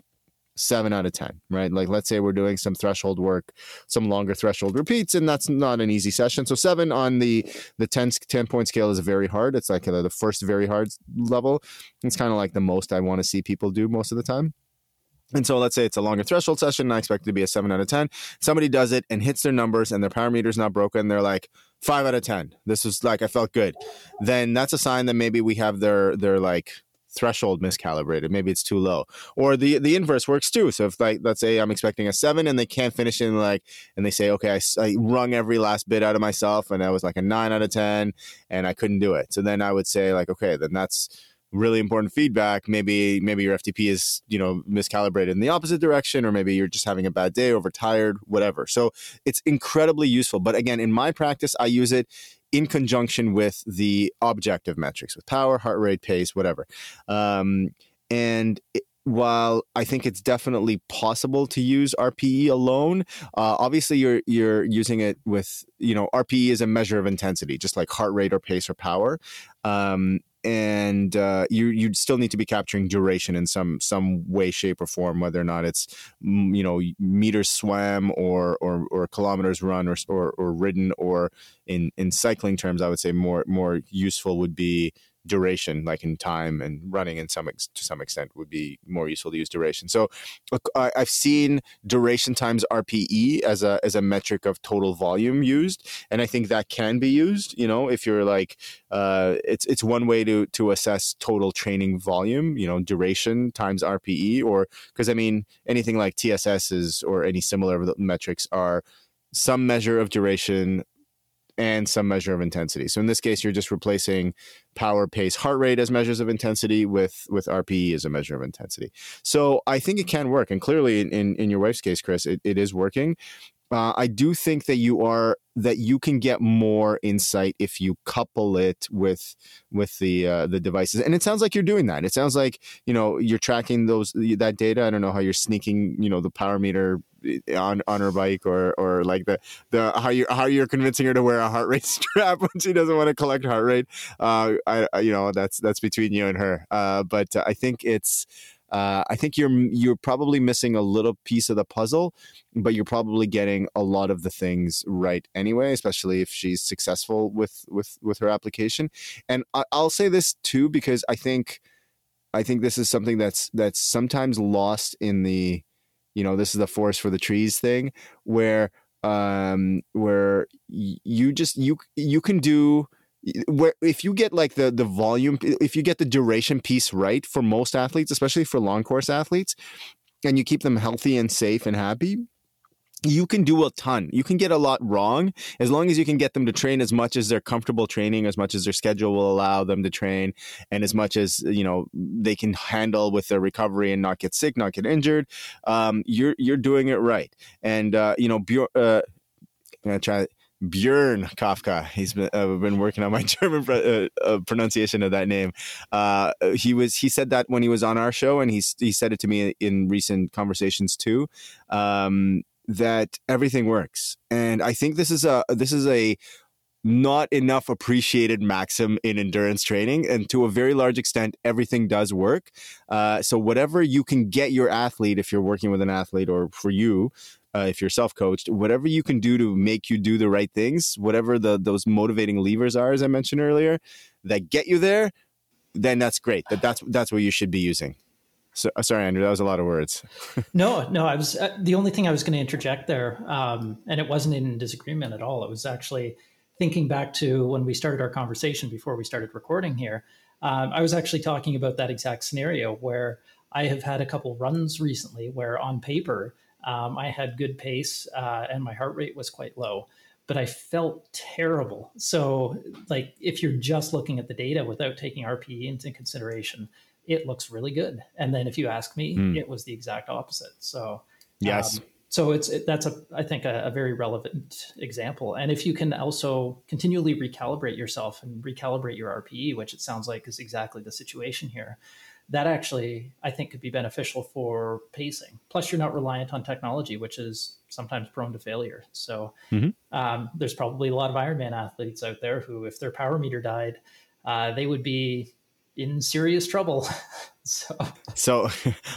seven out of ten, right? Like, let's say we're doing some threshold work, some longer threshold repeats, and that's not an easy session. So seven on the the ten, ten point scale is very hard. It's like the first very hard level. It's kind of like the most I want to see people do most of the time. And so let's say it's a longer threshold session. I expect it to be a seven out of ten. Somebody does it and hits their numbers and their power meter's not broken. They're like, five out of ten. This is like, I felt good. Then that's a sign that maybe we have their, their like threshold miscalibrated. Maybe it's too low. Or the, the inverse works too. So if like, let's say I'm expecting a seven and they can't finish in like, and they say, okay, I, I wrung every last bit out of myself and I was like a nine out of ten and I couldn't do it. So then I would say like, okay, then that's really important feedback. Maybe, maybe your F T P is, you know, miscalibrated in the opposite direction, or maybe you're just having a bad day, overtired, whatever. So it's incredibly useful. But again, in my practice, I use it in conjunction with the objective metrics, with power, heart rate, pace, whatever. Um, and it, while I think it's definitely possible to use R P E alone, uh, obviously you're you're using it with, you know, R P E is a measure of intensity, just like heart rate or pace or power. Um, And uh, you you still need to be capturing duration in some some way, shape, or form, whether or not it's, you know, meters swam or or, or kilometers run or, or or ridden, or in in cycling terms, I would say more more useful would be duration, like in time, and running in some ex- to some extent would be more useful to use duration. So look, I, I've seen duration times R P E as a as a metric of total volume used, and I think that can be used. You know, if you're like, uh, it's it's one way to to assess total training volume. You know, duration times R P E, or because I mean anything like T S S's or any similar metrics are some measure of duration and some measure of intensity. So in this case, you're just replacing power, pace, heart rate as measures of intensity with with R P E as a measure of intensity. So I think it can work. And clearly in, in your wife's case, Chris, it, it is working. Uh, I do think that you are that you can get more insight if you couple it with with the uh, the devices. And it sounds like you're doing that. It sounds like, you know, you're tracking those that data. I don't know how you're sneaking, you know, the power meter on on her bike, or or like the the how you how you're convincing her to wear a heart rate strap when she doesn't want to collect heart rate. Uh, I you know that's that's between you and her. Uh, but I think it's. Uh, I think you're you're probably missing a little piece of the puzzle, but you're probably getting a lot of the things right anyway, especially if she's successful with with, with her application. And I, I'll say this too, because I think I think this is something that's that's sometimes lost in the, you know, this is the forest for the trees thing, where um, where you just you you can do. Where if you get like the the volume, if you get the duration piece right for most athletes, especially for long course athletes, and you keep them healthy and safe and happy, you can do a ton. You can get a lot wrong as long as you can get them to train as much as they're comfortable training, as much as their schedule will allow them to train, and as much as, you know, they can handle with their recovery and not get sick, not get injured. Um, you're you're doing it right, and uh, you know, Bjor- uh, I'm gonna try. Björn Kafka. He's been, uh, been working on my German pro- uh, uh, pronunciation of that name. Uh, he was he said that when he was on our show, and he he said it to me in recent conversations too. Um, that everything works, and I think this is a this is a not enough appreciated maxim in endurance training, and to a very large extent, everything does work. Uh, so whatever you can get your athlete, if you're working with an athlete, or for you. Uh, if you're self-coached, whatever you can do to make you do the right things, whatever the those motivating levers are, as I mentioned earlier, that get you there, then that's great. That that's that's what you should be using. So uh, sorry, Andrew, that was a lot of words. no, no, I was uh, the only thing I was going to interject there, um, and it wasn't in disagreement at all. It was actually thinking back to when we started our conversation before we started recording here. Um, I was actually talking about that exact scenario where I have had a couple runs recently where on paper. Um, I had good pace uh, and my heart rate was quite low, but I felt terrible. So like if you're just looking at the data without taking R P E into consideration, it looks really good. And then if you ask me, mm. it was the exact opposite. So yes, um, so it's it, that's, a I think, a, a very relevant example. And if you can also continually recalibrate yourself and recalibrate your R P E, which it sounds like is exactly the situation here, that actually, I think, could be beneficial for pacing. Plus, you're not reliant on technology, which is sometimes prone to failure. So mm-hmm. um, there's probably a lot of Ironman athletes out there who, if their power meter died, uh, they would be in serious trouble. So, so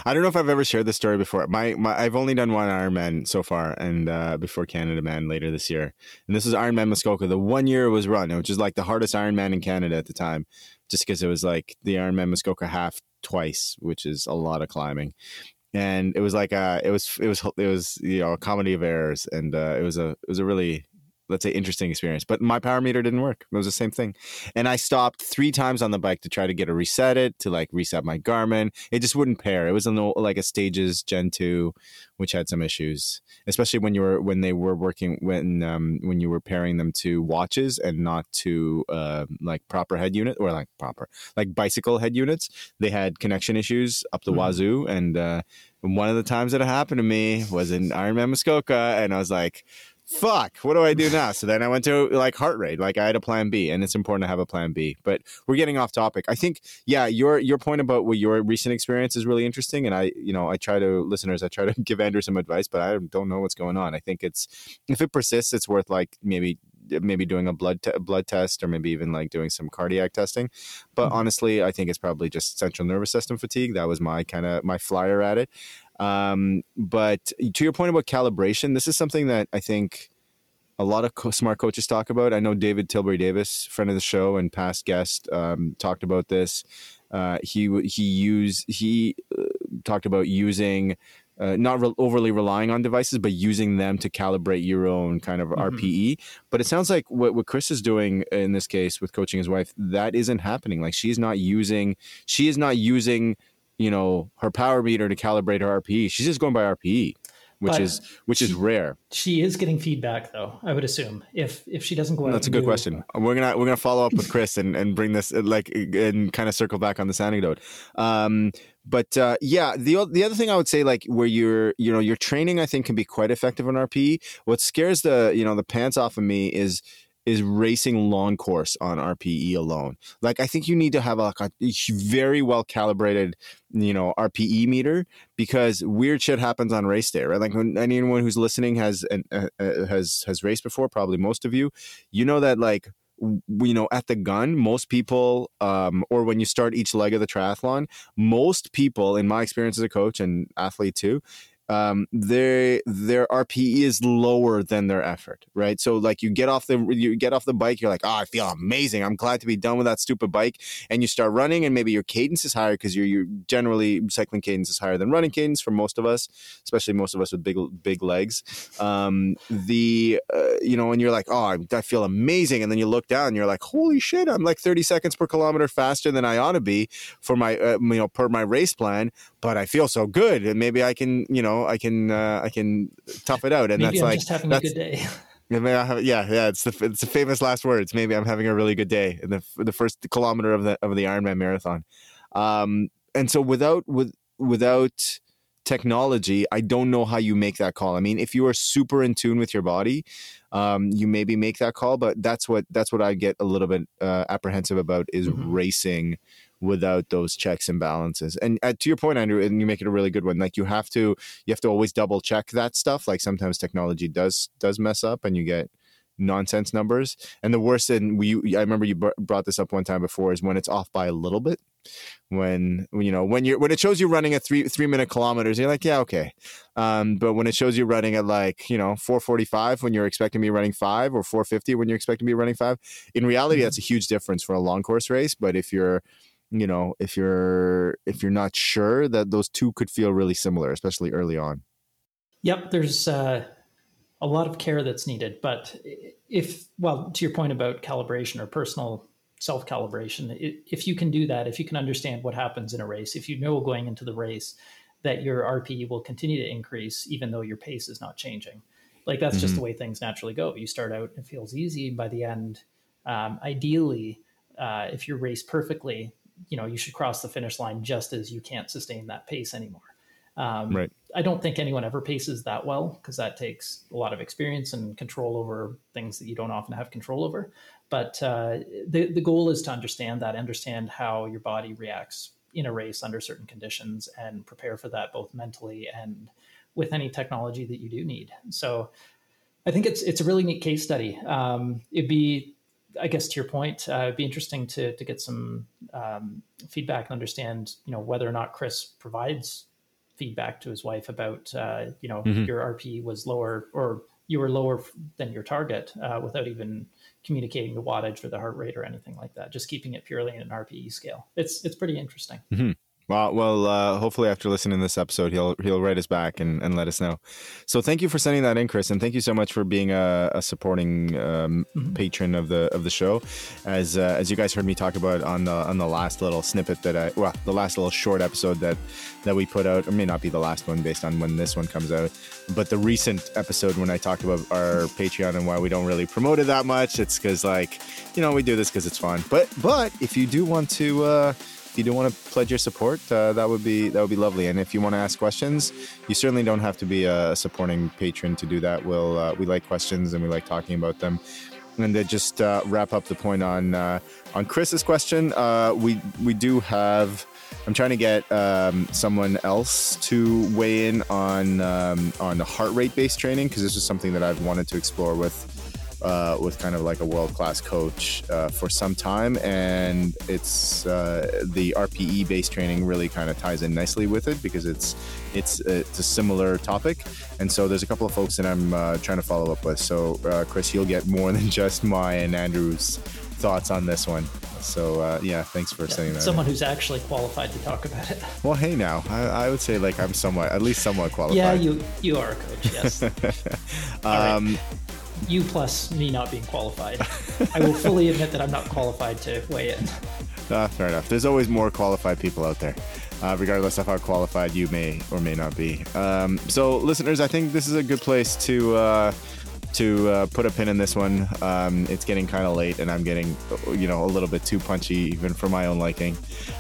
I don't know if I've ever shared this story before. My, my I've only done one Ironman so far, and uh, before Canada Man later this year. And this is Ironman Muskoka. The one year it was run, which is like the hardest Ironman in Canada at the time, just because it was like the Ironman Muskoka half twice, which is a lot of climbing. And it was like uh, it was it was it was you know a comedy of errors, and uh, it was a it was a really, let's say, interesting experience. But my power meter didn't work. It was the same thing. And I stopped three times on the bike to try to get a reset it, to like reset my Garmin. It just wouldn't pair. It was in the, like a Stages Gen two, which had some issues, especially when you were, when they were working, when, um, when you were pairing them to watches and not to, uh, like proper head unit or like proper, like bicycle head units. They had connection issues up the mm-hmm. wazoo. And, uh, one of the times that it happened to me was in Ironman Muskoka, and I was like, fuck, what do I do now? So then I went to like heart rate, like I had a plan B, and it's important to have a plan B, but we're getting off topic. I think, yeah, your, your point about what your recent experience is really interesting. And I, you know, I try to listeners, I try to give Andrew some advice, but I don't know what's going on. I think it's, if it persists, it's worth like maybe, maybe doing a blood, te- blood test, or maybe even like doing some cardiac testing. But mm-hmm. honestly, I think it's probably just central nervous system fatigue. That was my kind of my flyer at it. Um, but to your point about calibration, this is something that I think a lot of co- smart coaches talk about. I know David Tilbury Davis, friend of the show and past guest, um, talked about this. Uh, he, he used, he uh, talked about using, uh, not re- overly relying on devices, but using them to calibrate your own kind of mm-hmm. R P E. But it sounds like what, what Chris is doing in this case with coaching his wife, that isn't happening. Like she's not using, she is not using you know, her power meter to calibrate her R P E. She's just going by R P E, which but is which she, is rare. She is getting feedback though, I would assume. If if she doesn't go out. That's a good do... question. We're gonna we're gonna follow up with Chris and, and bring this like and kind of circle back on this anecdote. Um But uh, yeah, the the other thing I would say, like where you're, you know, your training I think can be quite effective on R P E. What scares the you know the pants off of me is. is racing long course on R P E alone. Like, I think you need to have a, a very well calibrated, you know, R P E meter, because weird shit happens on race day, right? Like when anyone who's listening has, an, uh, has, has raced before, probably most of you, you know that like, you know, at the gun, most people, um, or when you start each leg of the triathlon, most people in my experience as a coach and athlete too, um, their, their R P E is lower than their effort, right? So like you get off the, you get off the bike, you're like, oh, I feel amazing. I'm glad to be done with that stupid bike. And you start running and maybe your cadence is higher because you're, you're generally cycling cadence is higher than running cadence for most of us, especially most of us with big, big legs. Um, the, uh, you know, and you're like, oh, I, I feel amazing. And then you look down and you're like, holy shit, I'm like thirty seconds per kilometer faster than I ought to be for my, uh, you know, per my race plan, but I feel so good. And maybe I can, you know, I can uh, I can tough it out, and maybe that's I'm like just having that's, a good day. Have, yeah, yeah, it's the it's the famous last words. Maybe I'm having a really good day in the the first kilometer of the of the Ironman marathon. Um, and so without with without technology, I don't know how you make that call. I mean, if you are super in tune with your body, um, you maybe make that call. But that's what that's what I get a little bit uh, apprehensive about is mm-hmm. racing without those checks and balances. And uh, to your point, Andrew, and you make it a really good one. Like you have to, you have to always double check that stuff. Like sometimes technology does, does mess up and you get nonsense numbers. And the worst, and we, I remember you br- brought this up one time before, is when it's off by a little bit, when, you know, when you're, when it shows you running at three, three minute kilometers, you're like, yeah, okay. Um, but when it shows you running at like, you know, four forty-five when you're expecting me running five, or four fifty when you're expecting me running five, in reality, mm-hmm. that's a huge difference for a long course race. But if you're, you know, if you're, if you're not sure, that those two could feel really similar, especially early on. Yep. There's uh, a lot of care that's needed, but if, well, to your point about calibration or personal self-calibration, if you can do that, if you can understand what happens in a race, if you know going into the race that your R P E will continue to increase, even though your pace is not changing, like that's mm-hmm. just the way things naturally go. You start out, it feels easy, and by the end, um, ideally, uh, if you're raced perfectly, you know, you should cross the finish line just as you can't sustain that pace anymore. Um, right. I don't think anyone ever paces that well, because that takes a lot of experience and control over things that you don't often have control over. But uh, the, the goal is to understand that, understand how your body reacts in a race under certain conditions, and prepare for that both mentally and with any technology that you do need. So I think it's, it's a really neat case study. Um, it'd be, I guess to your point, uh, it'd be interesting to to get some um, feedback and understand, you know, whether or not Chris provides feedback to his wife about, uh, you know, mm-hmm. your R P was lower or you were lower than your target uh, without even communicating the wattage or the heart rate or anything like that. Just keeping it purely in an R P E scale. It's it's pretty interesting. Mm-hmm. Well, well, uh, hopefully after listening to this episode, he'll he'll write us back and, and let us know. So thank you for sending that in, Chris, and thank you so much for being a, a supporting um, mm-hmm. patron of the of the show. As uh, as you guys heard me talk about on the on the last little snippet that I well the last little short episode that that we put out, it may not be the last one based on when this one comes out, but the recent episode when I talked about our Patreon and why we don't really promote it that much, it's because like you know we do this because it's fun. But but if you do want to. Uh, If you do want to pledge your support, uh, that would be that would be lovely. And if you want to ask questions, you certainly don't have to be a supporting patron to do that. We'll uh, we like questions and we like talking about them. And to just uh, wrap up the point on uh, on Chris's question, uh, we we do have. I'm trying to get um, someone else to weigh in on um, on the heart rate based training, because this is something that I've wanted to explore with. Uh, with kind of like a world-class coach uh, for some time, and it's uh, the R P E based training really kind of ties in nicely with it because it's it's it's a similar topic. And so there's a couple of folks that I'm uh, trying to follow up with. So uh, Chris, you'll get more than just my and Andrew's thoughts on this one. So uh, yeah, thanks for yeah, saying that. Someone in. Who's actually qualified to talk about it. Well, hey, now I, I would say like I'm somewhat, at least somewhat qualified. Yeah, you you are a coach. Yes. um. Right. You plus me not being qualified. I will fully admit that I'm not qualified to weigh in. Uh, fair enough. There's always more qualified people out there, uh, regardless of how qualified you may or may not be. Um, so, listeners, I think this is a good place to uh, to uh, put a pin in this one. Um, it's getting kind of late, and I'm getting, you know, a little bit too punchy, even for my own liking.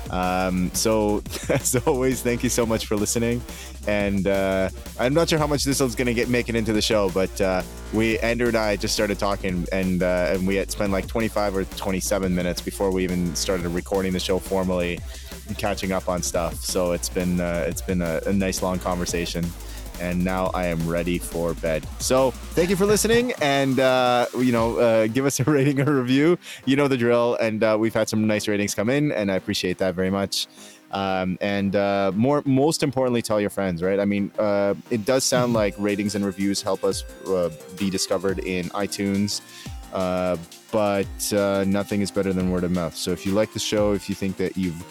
Um, so, as always, thank you so much for listening. And uh, I'm not sure how much this is going to get make it into the show, but uh, we Andrew and I just started talking, and uh, and we had spent like twenty-five or twenty-seven minutes before we even started recording the show formally, and catching up on stuff. So it's been uh, it's been a, a nice long conversation, and now I am ready for bed. So thank you for listening, and uh, you know, uh, give us a rating or review. You know the drill, and uh, we've had some nice ratings come in, and I appreciate that very much. Um, and uh, more, most importantly, tell your friends, right? I mean, uh, it does sound like ratings and reviews help us uh, be discovered in iTunes, uh, but uh, nothing is better than word of mouth. So if you like the show, if you think that you've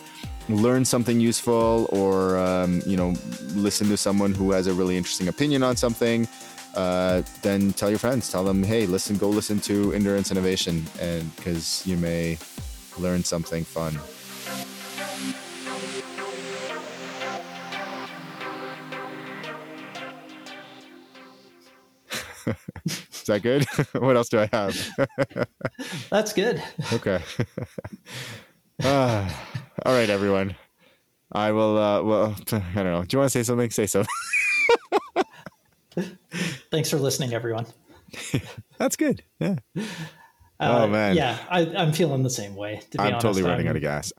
learned something useful, or um, you know, listen to someone who has a really interesting opinion on something, uh, then tell your friends. Tell them, hey, listen, go listen to Endurance Innovation, and because you may learn something fun. Is that good? What else do I have? That's good. Okay. Uh, all right, everyone. I will, uh, well, I don't know. Do you want to say something? Say so. Thanks for listening, everyone. That's good. Yeah. Uh, oh, man. Yeah, I, I'm feeling the same way. To be I'm honest. totally running I'm, out of gas.